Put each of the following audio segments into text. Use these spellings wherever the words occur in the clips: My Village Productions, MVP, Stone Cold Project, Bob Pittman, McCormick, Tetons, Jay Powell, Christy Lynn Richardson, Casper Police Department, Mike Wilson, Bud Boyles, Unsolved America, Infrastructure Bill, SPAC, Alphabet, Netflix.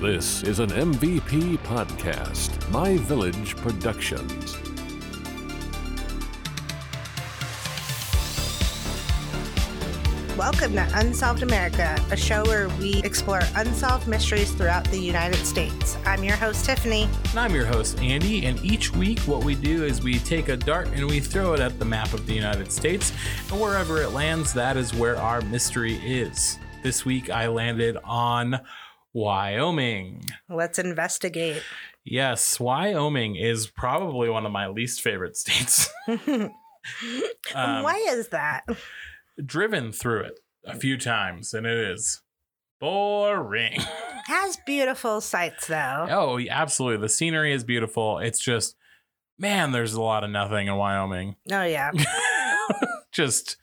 This is an MVP podcast, My Village Productions. Welcome to Unsolved America, a show where we explore unsolved mysteries throughout the United States. I'm your host, Tiffany. And I'm your host, Andy. And each week, what we do is we take a dart and we throw it at the map of the United States. And wherever it lands, that is where our mystery is. This week, I landed on Wyoming. Let's investigate. Yes, Wyoming is probably one of my least favorite states. Why is that? Driven through it a few times, and it is boring. Has beautiful sights, though. Oh, absolutely. The scenery is beautiful. It's just, man, there's a lot of nothing in Wyoming. Oh, yeah. Just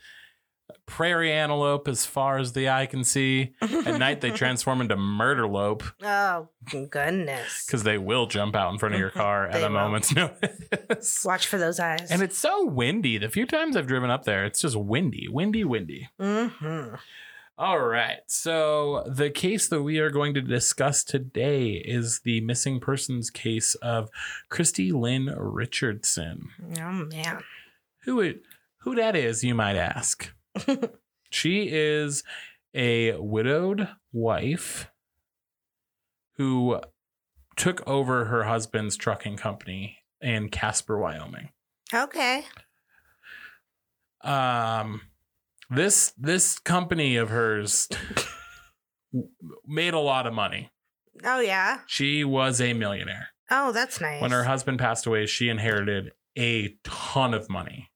prairie antelope as far as the eye can see. At night, they transform into murderlope. Oh, goodness. Because they will jump out in front of your car at a moment's notice. Watch for those eyes. And it's so windy. The few times I've driven up there, it's just windy. Mm-hmm. All right. So the case that we are going to discuss today is the missing persons case of Christy Lynn Richardson. Oh, man. Who that is, you might ask. She is a widowed wife who took over her husband's trucking company in Casper, Wyoming. Okay. This company of hers made a lot of money. Oh, yeah. She was a millionaire. Oh, that's nice. When her husband passed away, she inherited a ton of money.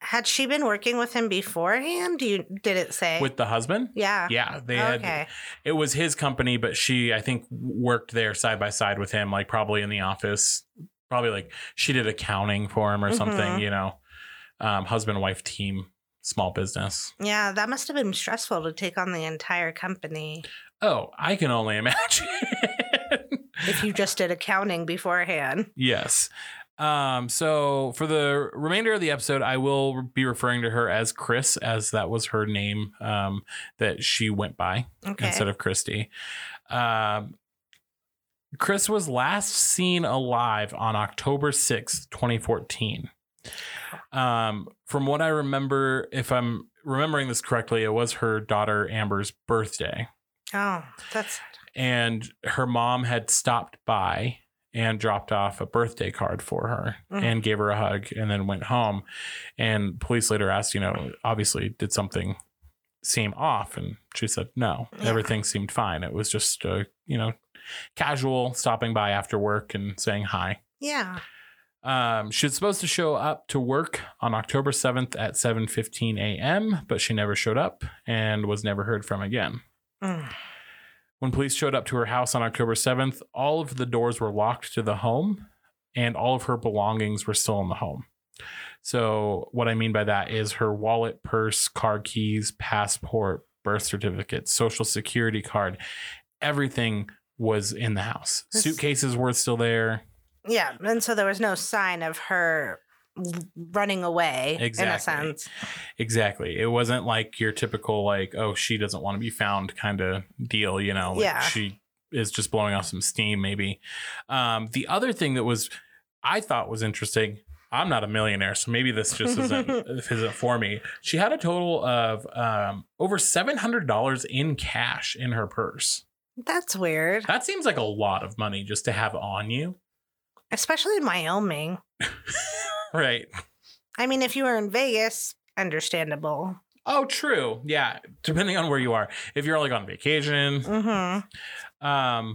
Had she been working with him beforehand? Did it say? With the husband? Yeah. Yeah. It was his company, but she, I think, worked there side by side with him, like probably in the office. Probably like she did accounting for him or something, you know. Husband, wife, team, small business. Yeah. That must have been stressful to take on the entire company. Oh, I can only imagine. If you just did accounting beforehand. Yes. So for the remainder of the episode, I will be referring to her as Chris, as that was her name that she went by instead of Christy. Chris was last seen alive on October 6th, 2014. From what I remember, if I'm remembering this correctly, it was her daughter Amber's birthday. Oh, that's sad. And her mom had stopped by and dropped off a birthday card for her and gave her a hug and then went home. And police later asked, obviously, did something seem off? And she said, no, everything seemed fine. It was just, casual stopping by after work and saying hi. Yeah. She was supposed to show up to work on October 7th at 7:15 a.m., but she never showed up and was never heard from again. Mm. When police showed up to her house on October 7th, all of the doors were locked to the home and all of her belongings were still in the home. So what I mean by that is her wallet, purse, car keys, passport, birth certificate, social security card, everything was in the house. Suitcases were still there. Yeah. And so there was no sign of her running away, exactly. In a sense. Exactly. It wasn't like your typical, she doesn't want to be found kind of deal, She is just blowing off some steam, maybe. The other thing that I thought was interesting, I'm not a millionaire, so maybe this just isn't for me. She had a total of over $700 in cash in her purse. That's weird. That seems like a lot of money just to have on you. Especially in Wyoming. Right. I mean, if you were in Vegas, understandable. Oh, true. Yeah. Depending on where you are. If you're on vacation. Mm-hmm.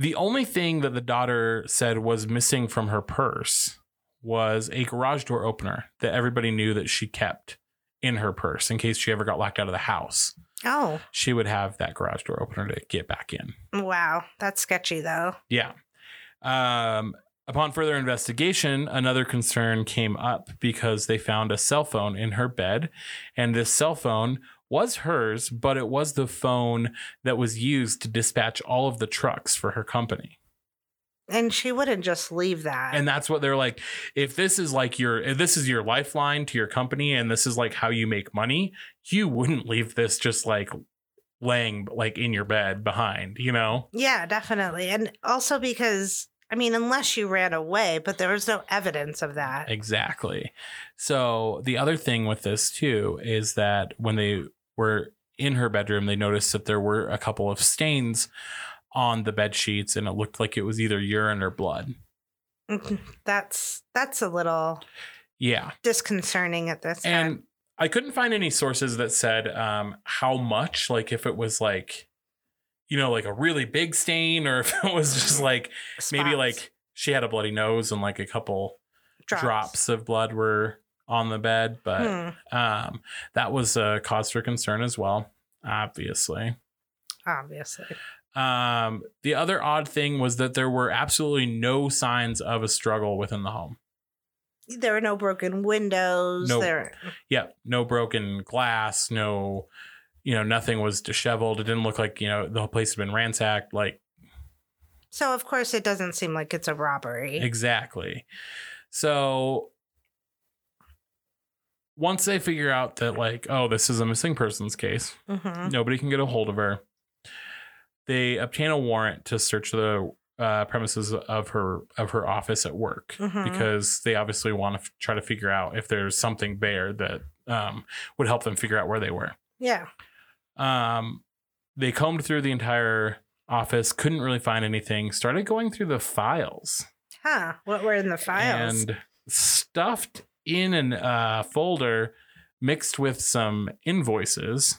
The only thing that the daughter said was missing from her purse was a garage door opener that everybody knew that she kept in her purse in case she ever got locked out of the house. Oh. She would have that garage door opener to get back in. Wow. That's sketchy, though. Yeah. Upon further investigation, another concern came up because they found a cell phone in her bed, and this cell phone was hers, but it was the phone that was used to dispatch all of the trucks for her company. And she wouldn't just leave that. And that's what they're like. If this is your lifeline to your company and this is how you make money, you wouldn't leave this just laying like in your bed behind, you know? Yeah, definitely. And also because, I mean, unless you ran away, but there was no evidence of that. Exactly. So the other thing with this, too, is that when they were in her bedroom, they noticed that there were a couple of stains on the bed sheets, and it looked like it was either urine or blood. That's a little disconcerting at this time. And I couldn't find any sources that said how much, like if it was like, you know, like a really big stain, or if it was just like spots. Maybe like she had a bloody nose and like a couple drops of blood were on the bed. But that was a cause for concern as well, obviously. The other odd thing was that there were absolutely no signs of a struggle within the home. There were no broken windows. No broken glass. No, you know, nothing was disheveled. It didn't look like, you know, the whole place had been ransacked. Like, so of course it doesn't seem like it's a robbery. Exactly. So once they figure out that like, oh, this is a missing persons case, nobody can get a hold of her, they obtain a warrant to search the premises of her office at work, because they obviously want to try to figure out if there's something there that would help them figure out where they were. Yeah. They combed through the entire office, couldn't really find anything, started going through the files. Huh. What were in the files? And stuffed in a folder mixed with some invoices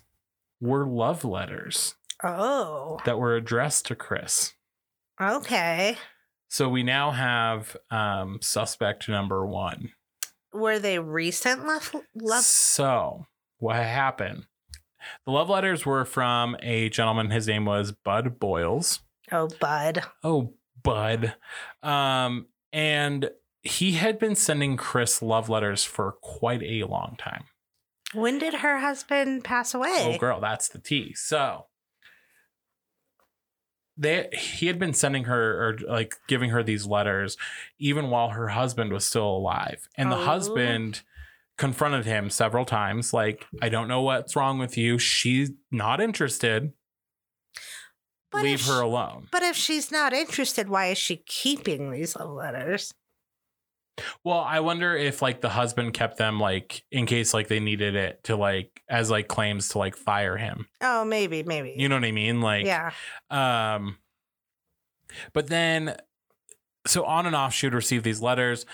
were love letters. Oh. That were addressed to Chris. Okay. So we now have suspect number one. Were they recent love? So what happened? The love letters were from a gentleman. His name was Bud Boyles. Oh, Bud. And he had been sending Chris love letters for quite a long time. When did her husband pass away? Oh, girl, that's the tea. So he had been sending her, or like giving her these letters even while her husband was still alive. And the husband confronted him several times. Like, I don't know what's wrong with you. She's not interested. But leave her alone. But if she's not interested, why is she keeping these letters? Well, I wonder if like the husband kept them like in case like they needed it to like as like claims to like fire him. Oh, maybe. You know what I mean? Like, yeah. But then, so on and off, she would receive these letters.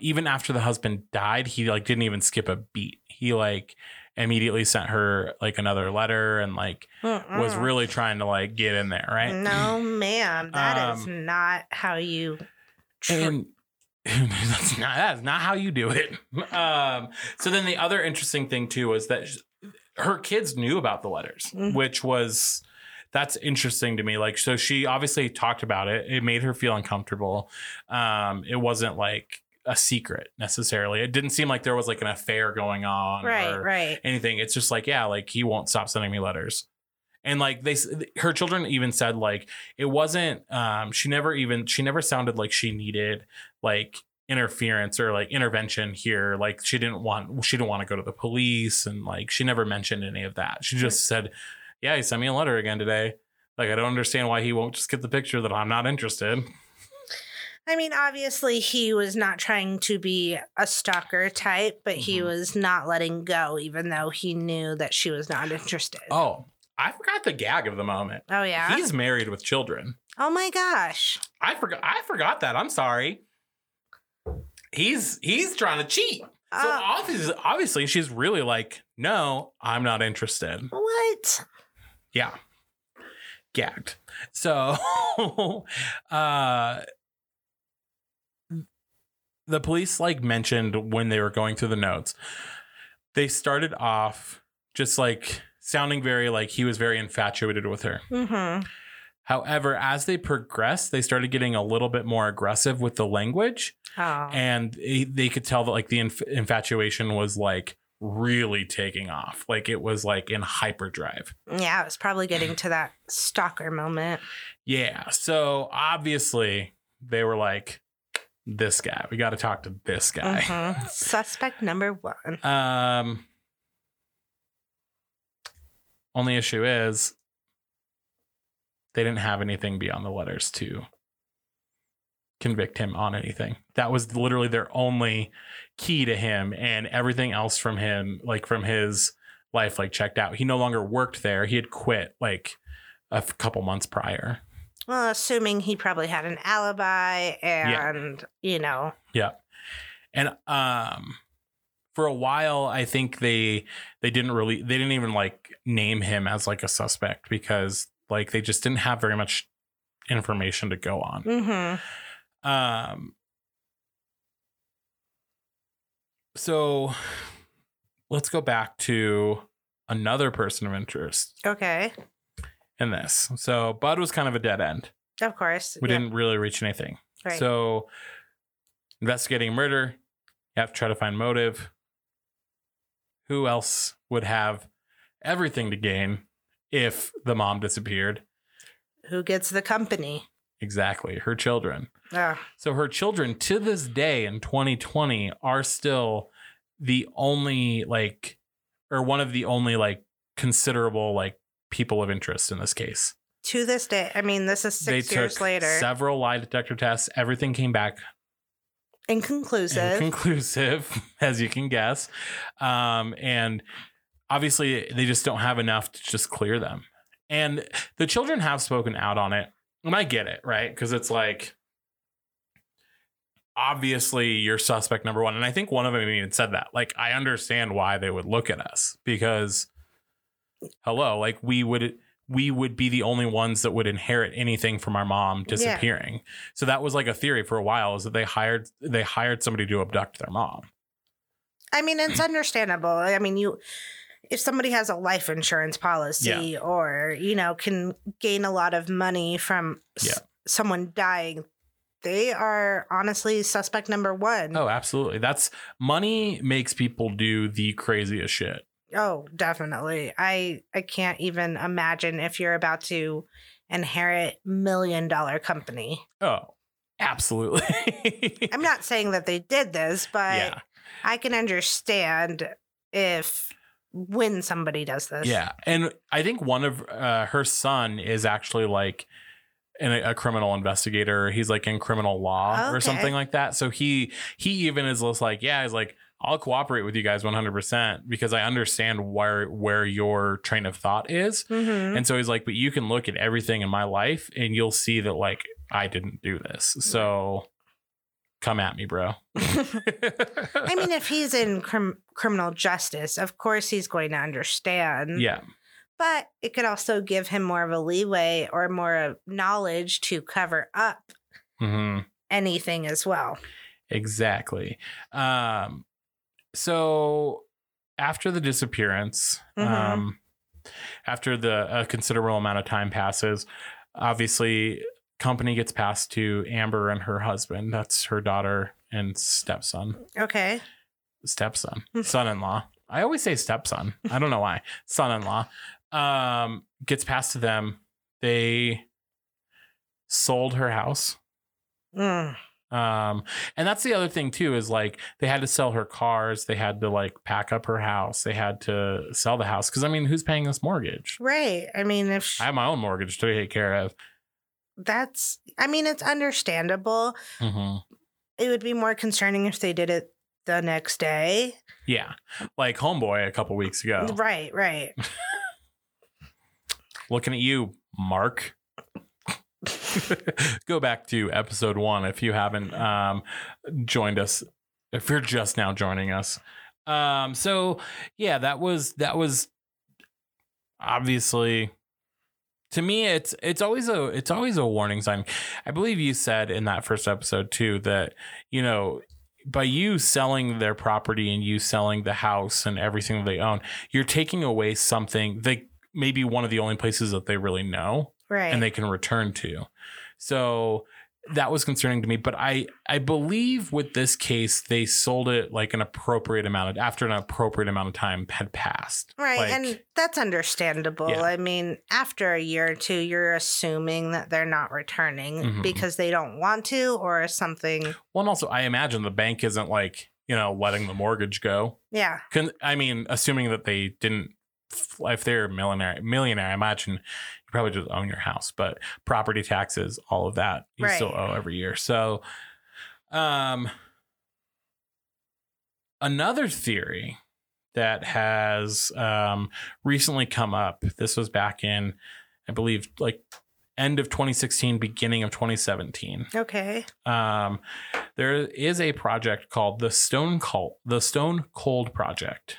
Even after the husband died, he like didn't even skip a beat. He like immediately sent her like another letter and like was really trying to like get in there. Right. No, ma'am. That is not how you that's not how you do it. So then the other interesting thing, too, was that her kids knew about the letters, which was that's interesting to me. Like, so she obviously talked about it. It made her feel uncomfortable. It wasn't like a secret necessarily. It didn't seem like there was like an affair going on or anything. It's just like, yeah, like he won't stop sending me letters. And like her children even said like it wasn't she never sounded like she needed like interference or like intervention here. Like she didn't want to go to the police, and like she never mentioned any of that. She just said, yeah, he sent me a letter again today. Like, I don't understand why he won't just get the picture that I'm not interested. I mean, obviously he was not trying to be a stalker type, but he was not letting go, even though he knew that she was not interested. Oh, I forgot the gag of the moment. Oh, yeah. He's married with children. Oh, my gosh. I forgot that. I'm sorry. He's trying to cheat. So obviously she's really like, no, I'm not interested. What? Yeah. Gagged. So the police like mentioned when they were going through the notes, they started off just like sounding very like he was very infatuated with her. However, as they progressed, they started getting a little bit more aggressive with the language. Oh. And they could tell that like the infatuation was like really taking off. Like it was like in hyperdrive. Yeah, it was probably getting to that stalker moment. Yeah. So obviously they were like, this guy, we got to talk to this guy. Suspect number one. Only issue is they didn't have anything beyond the letters to convict him on anything. That was literally their only key to him, and everything else from him, like from his life, like checked out. He no longer worked there. He had quit like a couple months prior. Well, assuming he probably had an alibi and, you know. Yeah. And for a while, I think they didn't even like name him as like a suspect because like they just didn't have very much information to go on. Mm-hmm. So let's go back to another person of interest. Okay. In this. So Bud was kind of a dead end. Of course. We didn't really reach anything. Right. So investigating murder, you have to try to find motive. Who else would have everything to gain if the mom disappeared? Who gets the company? Exactly. Her children. So her children to this day in 2020 are still the only like, or one of the only like considerable like people of interest in this case. To this day. I mean, this is 6 years later. They took several lie detector tests. Everything came back inconclusive, as you can guess. And obviously they just don't have enough to just clear them. And the children have spoken out on it. And I get it, right? Because it's like, obviously you're suspect number one. And I think one of them even said that. Like, I understand why they would look at us because, hello, like we would be the only ones that would inherit anything from our mom disappearing. Yeah. So that was like a theory for a while, is that they hired somebody to abduct their mom. I mean, it's understandable. I mean, if somebody has a life insurance policy or, you know, can gain a lot of money from someone dying, they are honestly suspect number one. Oh, absolutely. That's money makes people do the craziest shit. Oh, definitely. I can't even imagine if you're about to inherit $1 million company. Oh, absolutely. I'm not saying that they did this, but I can understand when somebody does this. Yeah. And I think one of her son is actually like a criminal investigator. He's like in criminal law or something like that. So he even is just like, he's like, I'll cooperate with you guys 100% because I understand where your train of thought is. Mm-hmm. And so he's like, but you can look at everything in my life and you'll see that like I didn't do this. So come at me, bro. I mean, if he's in criminal justice, of course he's going to understand. Yeah. But it could also give him more of a leeway or more of knowledge to cover up anything as well. Exactly. So after the disappearance, after the considerable amount of time passes, obviously company gets passed to Amber and her husband. That's her daughter and stepson. Okay. Stepson. Son-in-law. I always say stepson. I don't know why. Son-in-law. Gets passed to them. They sold her house. Mm. And that's the other thing too, is like they had to sell her cars. They had to like pack up her house. They had to sell the house. 'Cause I mean, who's paying this mortgage? Right. I mean, I have my own mortgage to take care of. It's understandable. Mm-hmm. It would be more concerning if they did it the next day. Yeah. Like homeboy a couple weeks ago. Right. Right. Looking at you, Mark. Go back to episode 1 if you haven't joined us, if you're just now joining us. So yeah, that was obviously, to me, it's always a warning sign. I believe you said in that first episode too that, you know, by you selling their property and you selling the house and everything that they own, you're taking away something they maybe one of the only places that they really know. Right. And they can return to. So that was concerning to me. But I believe with this case, they sold it like after an appropriate amount of time had passed. Right. Like, and that's understandable. Yeah. I mean, after a year or two, you're assuming that they're not returning because they don't want to or something. Well, and also I imagine the bank isn't like, you know, letting the mortgage go. Yeah. I mean, assuming that they didn't if they're millionaire, I imagine you probably just own your house, but property taxes, all of that, you right. still owe every year. So another theory that has recently come up, this was back in, I believe, like end of 2016, beginning of 2017. Okay. There is a project called the Stone Cold Project,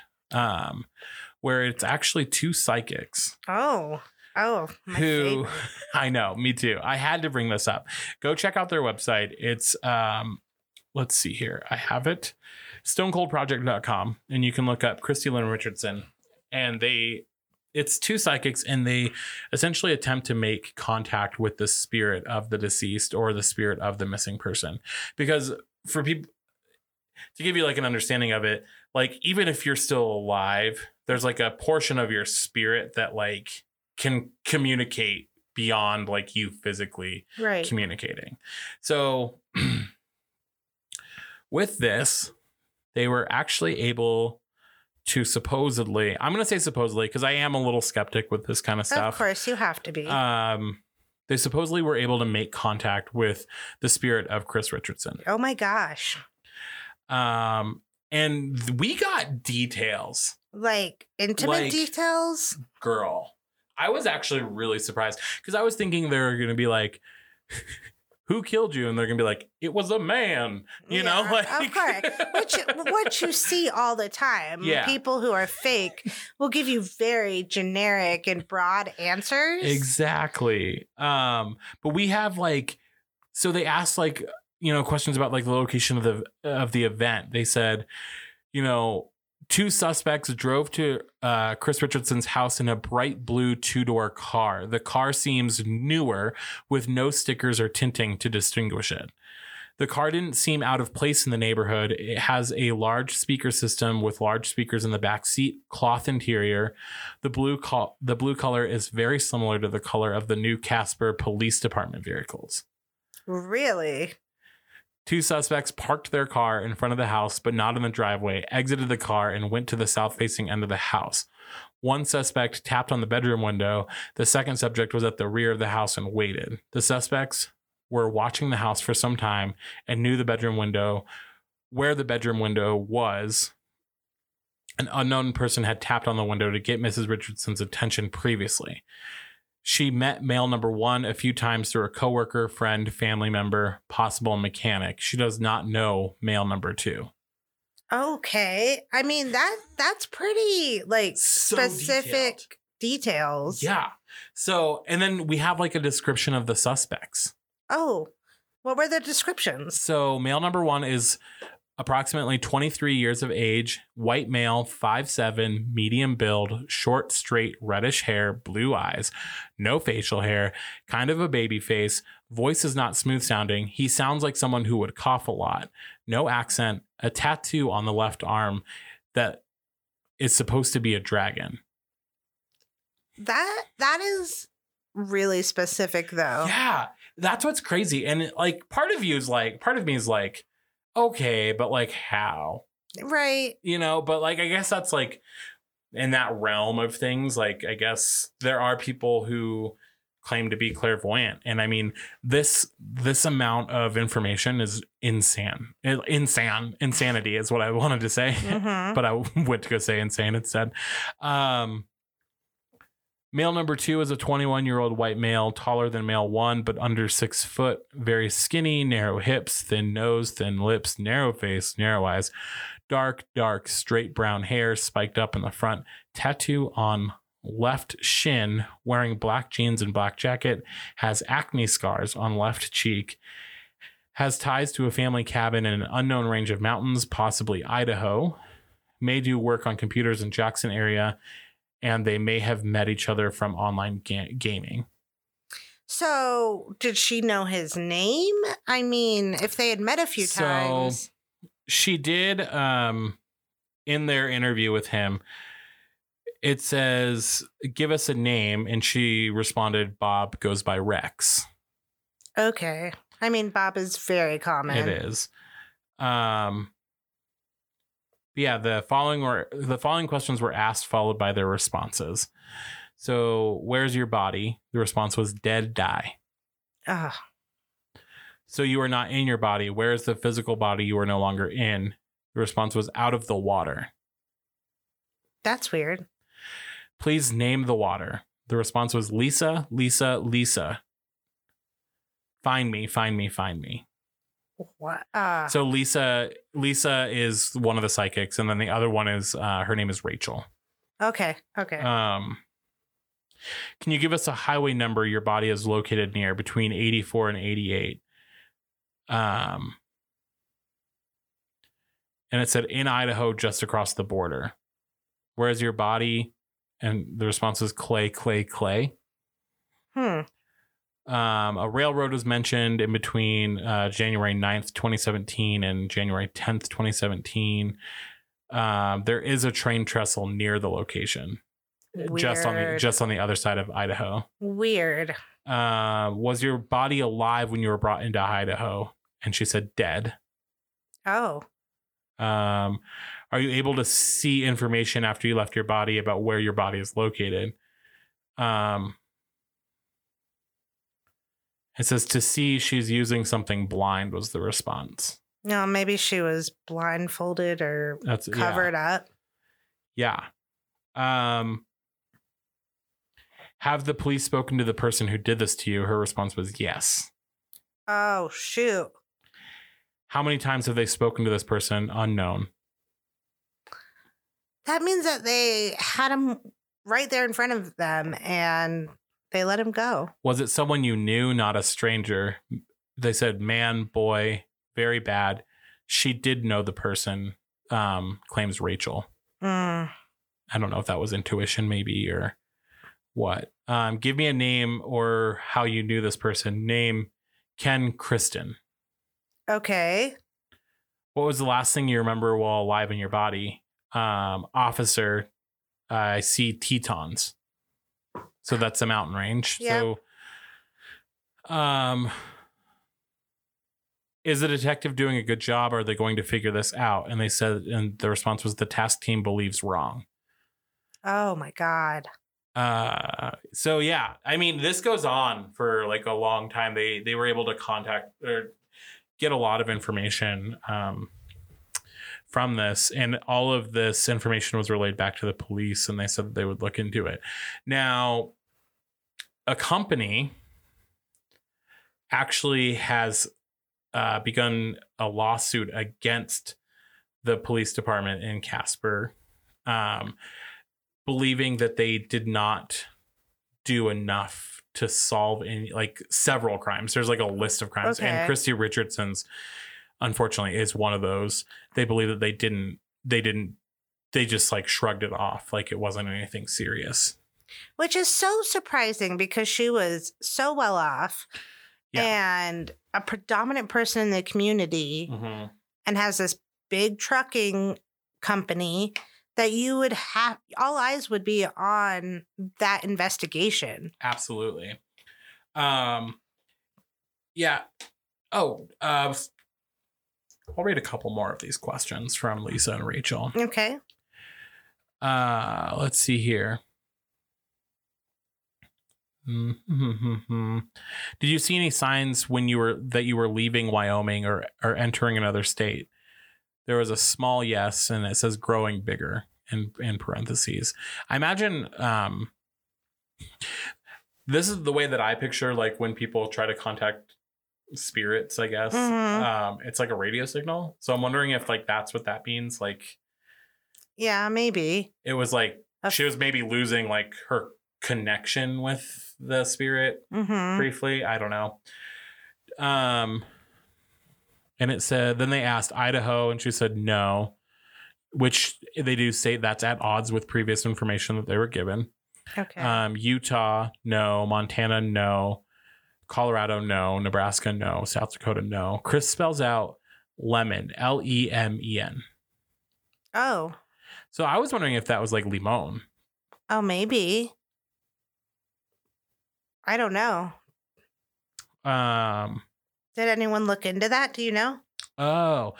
where it's actually two psychics. Oh, my who favorite. I know, me too. I had to bring this up. Go check out their website. It's let's see here. I have it. StoneColdProject.com, and you can look up Christy Lynn Richardson, and it's two psychics, and they essentially attempt to make contact with the spirit of the deceased or the spirit of the missing person. Because for people, to give you like an understanding of it, like even if you're still alive, there's like a portion of your spirit that like can communicate beyond like you physically right. communicating. So with this, they were actually able to supposedly, I'm going to say supposedly, because I am a little skeptic with this kind of stuff. Of course, you have to be. They supposedly were able to make contact with the spirit of Chris Richardson. Oh, my gosh. And we got details. Like intimate details? Girl, I was actually really surprised because I was thinking they were going to be like, who killed you? And they're going to be like, it was a man, you know? Like, of course. Which you see all the time. Yeah. People who are fake will give you very generic and broad answers. Exactly. But we have like, so they asked like, you know, questions about like the location of the event. They said, you know, two suspects drove to Chris Richardson's house in a bright blue 2-door car. The car seems newer with no stickers or tinting to distinguish it. The car didn't seem out of place in the neighborhood. It has a large speaker system with large speakers in the back seat, cloth interior. The blue color is very similar to the color of the new Casper Police Department vehicles. Really? Two suspects parked their car in front of the house, but not in the driveway, exited the car, and went to the south-facing end of the house. One suspect tapped on the bedroom window. The second subject was at the rear of the house and waited. The suspects were watching the house for some time and knew the bedroom window, where the bedroom window was. An unknown person had tapped on the window to get Mrs. Richardson's attention previously. She met male number 1 a few times through a coworker, friend, family member, possible mechanic. She does not know male number 2. Okay. I mean, that's pretty like so specific details. Yeah. So, and then we have like a description of the suspects. Oh, what were the descriptions? So male number 1 is approximately 23 years of age, white male, 5'7", medium build, short, straight, reddish hair, blue eyes, no facial hair, kind of a baby face, voice is not smooth sounding. He sounds like someone who would cough a lot, no accent, a tattoo on the left arm that is supposed to be a dragon. That is really specific though. Yeah, that's what's crazy. And like part of me is like, okay, but like how? Right. You know, but like, I guess that's like in that realm of things. Like, I guess there are people who claim to be clairvoyant. And I mean, this amount of information is insane. Insanity is what I wanted to say, mm-hmm. but I went to go say insane instead. Male number 2 is a 21-year-old white male, taller than male 1, but under 6 foot, very skinny, narrow hips, thin nose, thin lips, narrow face, narrow eyes, dark, straight brown hair, spiked up in the front, tattoo on left shin, wearing black jeans and black jacket, has acne scars on left cheek, has ties to a family cabin in an unknown range of mountains, possibly Idaho, may do work on computers in Jackson area, and they may have met each other from online gaming. So did she know his name? I mean, if they had met a few times. She did in their interview with him. It says, give us a name. And she responded, Bob goes by Rex. Okay. I mean, Bob is very common. It is. yeah, the following questions were asked, followed by their responses. So, where's your body? The response was dead, die. Ah. So you are not in your body. Where is the physical body you are no longer in? The response was out of the water. That's weird. Please name the water. The response was Lisa, Lisa, Lisa. Find me, find me, find me. What? So Lisa is one of the psychics, and then the other one is her name is Rachel. Okay. Can you give us a highway number your body is located near between 84 and 88? And it said in Idaho, just across the border. Where's your body? And the response was clay, clay, clay. A railroad was mentioned in between January 9th, 2017 and January 10th, 2017. There is a train trestle near the location. Weird. Just on the other side of Idaho. Weird. Was your body alive when you were brought into Idaho? And she said dead. Oh. Are you able to see information after you left your body about where your body is located? It says to see she's using something blind was the response. No, maybe she was blindfolded or covered up. Yeah. Have the police spoken to the person who did this to you? Her response was yes. Oh, shoot. How many times have they spoken to this person? Unknown. That means that they had him right there in front of them and they let him go. Was it someone you knew, not a stranger? They said, man, boy, very bad. She did know the person, claims Rachel. I don't know if that was intuition maybe or what. Give me a name or how you knew this person. Name Ken Kristen. Okay. What was the last thing you remember while alive in your body? Officer, I see Tetons. So that's a mountain range. Yep. So is the detective doing a good job? Or are they going to figure this out? And they said, and the response was the task team believes wrong. Oh my God. So yeah, I mean, this goes on for like a long time. They were able to contact or get a lot of information from this, and all of this information was relayed back to the police, and they said that they would look into it. Now, a company actually has begun a lawsuit against the police department in Casper, believing that they did not do enough to solve any, like, several crimes. There's like a list of crimes. Okay. And Christy Richardson's, unfortunately, is one of those. They believe that they just like shrugged it off like it wasn't anything serious. Which is so surprising because she was so well off, yeah, and a predominant person in the community, mm-hmm, and has this big trucking company that you would have, all eyes would be on that investigation. Absolutely. Yeah. Oh, I'll read a couple more of these questions from Lisa and Rachel. Okay. Let's see here. Mm-hmm. Did you see any signs when you were leaving Wyoming or entering another state? There was a small yes, and it says growing bigger in parentheses. I imagine this is the way that I picture, like, when people try to contact spirits, I guess. Mm-hmm. It's like a radio signal. So I'm wondering if, like, that's what that means. Like, yeah, maybe. It was like she was maybe losing, like, her connection with the spirit, mm-hmm, briefly. I don't know. And it said, then they asked Idaho, and she said no, which they do say that's at odds with previous information that they were given. Okay. Utah, no. Montana, no. Colorado, no. Nebraska, no. South Dakota, no. Chris spells out lemon, Lemen. Oh. So I was wondering if that was like limon. Oh, maybe. I don't know. Did anyone look into that? Do you know? Oh,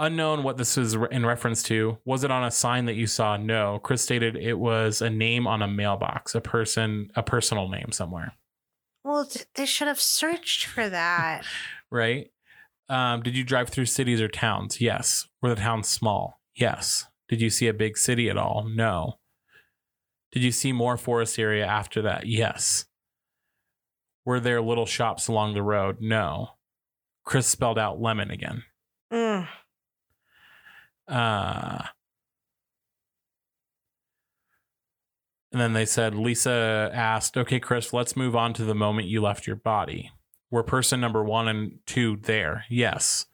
Unknown what this is in reference to. Was it on a sign that you saw? No. Chris stated it was a name on a mailbox, a person, a personal name somewhere. Well, they should have searched for that. Right. Did you drive through cities or towns? Yes. Were the towns small? Yes. Did you see a big city at all? No. Did you see more forest area after that? Yes. Were there little shops along the road? No. Chris spelled out lemon again. Mm. And then they said, Lisa asked, okay, Chris, let's move on to the moment you left your body. Were person number 1 and 2 there? Yes.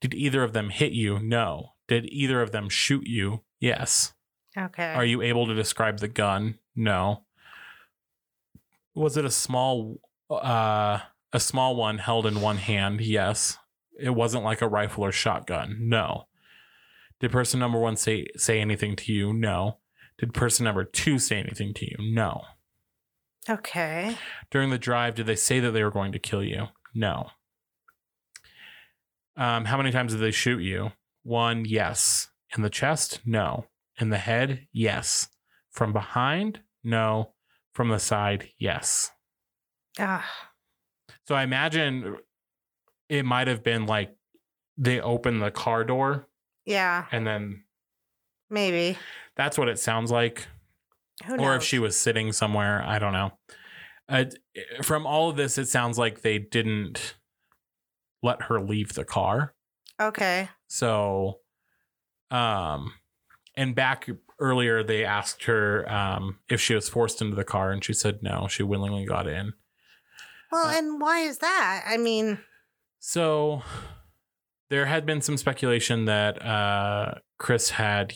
Did either of them hit you? No. Did either of them shoot you? Yes. Okay. Are you able to describe the gun? No. Was it a small one held in one hand? Yes. It wasn't like a rifle or shotgun? No. Did person number 1 say anything to you? No. Did person number 2 say anything to you? No. Okay. During the drive, did they say that they were going to kill you? No. How many times did they shoot you? 1, yes. In the chest? No. In the head? Yes. From behind? No. From the side? Yes. So I imagine it might have been like they opened the car door. Yeah. And then maybe that's what it sounds like. Who knows? Or if she was sitting somewhere, I don't know. From all of this, it sounds like they didn't let her leave the car. Okay. So, and back earlier, they asked her if she was forced into the car, and she said no. She willingly got in. Well, and why is that? I mean, so there had been some speculation that Chris had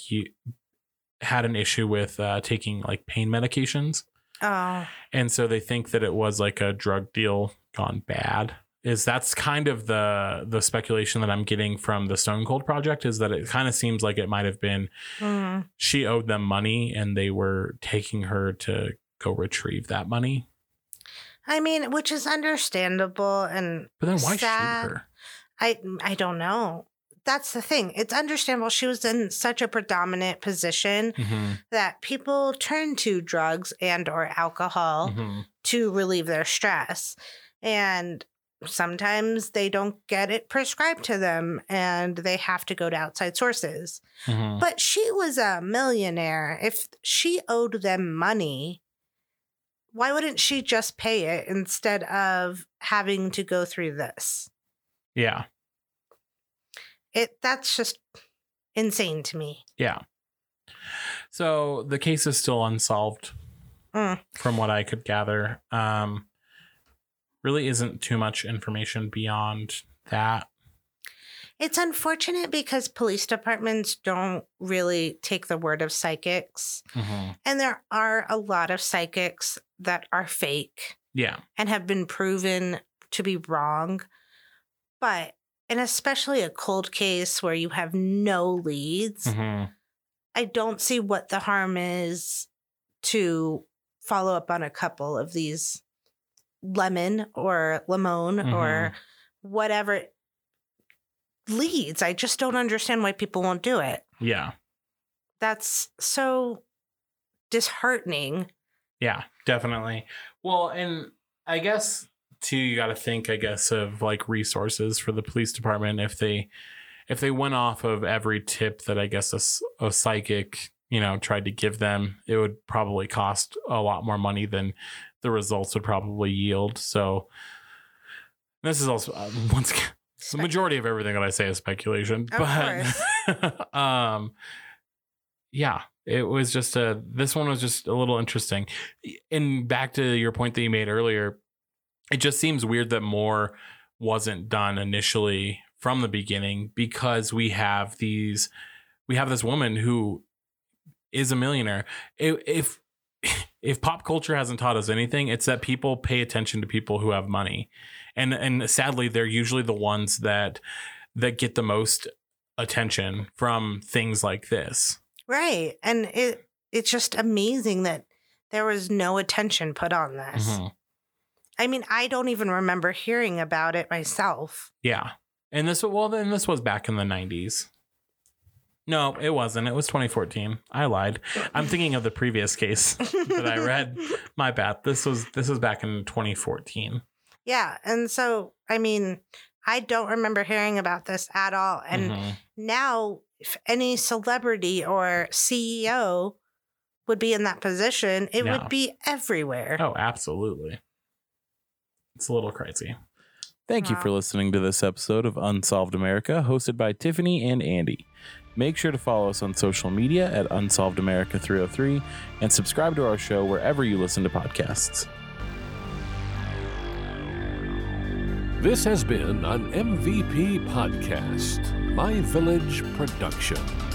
an issue with taking like pain medications. Oh. And so they think that it was like a drug deal gone bad. That's kind of the speculation that I'm getting from the Stone Cold Project, is that it kind of seems like it might have been she owed them money and they were taking her to go retrieve that money. I mean, which is understandable and but then why sad. Shoot her? I don't know. That's the thing. It's understandable. She was in such a predominant position that people turn to drugs and or alcohol to relieve their stress. And sometimes they don't get it prescribed to them and they have to go to outside sources. But she was a millionaire. If she owed them money, why wouldn't she just pay it instead of having to go through this? Yeah. That's just insane to me. Yeah. So the case is still unsolved from what I could gather. Really isn't too much information beyond that. It's unfortunate because police departments don't really take the word of psychics. And there are a lot of psychics that are fake. Yeah. And have been proven to be wrong. But, and especially a cold case where you have no leads, I don't see what the harm is to follow up on a couple of these lemon or limon or whatever leads. I just don't understand why people won't do it. Yeah. That's so disheartening. Yeah, definitely. Well, and I guess too, you got to think, I guess, of like resources for the police department. If they went off of every tip that I guess a psychic, tried to give them, it would probably cost a lot more money than the results would probably yield. So this is also once again, the majority of everything that I say is speculation. Of course. Yeah. It was just this one was just a little interesting. And back to your point that you made earlier, it just seems weird that more wasn't done initially from the beginning, because we have this woman who is a millionaire. If pop culture hasn't taught us anything, it's that people pay attention to people who have money. And sadly, they're usually the ones that get the most attention from things like this. Right. And it's just amazing that there was no attention put on this. I mean, I don't even remember hearing about it myself. Yeah. And this was back in the 90s. No, it wasn't. It was 2014. I lied. I'm thinking of the previous case that I read. My bad. This was back in 2014. Yeah. And so, I mean, I don't remember hearing about this at all. And now if any celebrity or CEO would be in that position, it would be everywhere. Oh, absolutely. It's a little crazy. Thank you for listening to this episode of Unsolved America, hosted by Tiffany and Andy. Make sure to follow us on social media at Unsolved America 303 and subscribe to our show wherever you listen to podcasts. This has been an MVP podcast, My Village Production.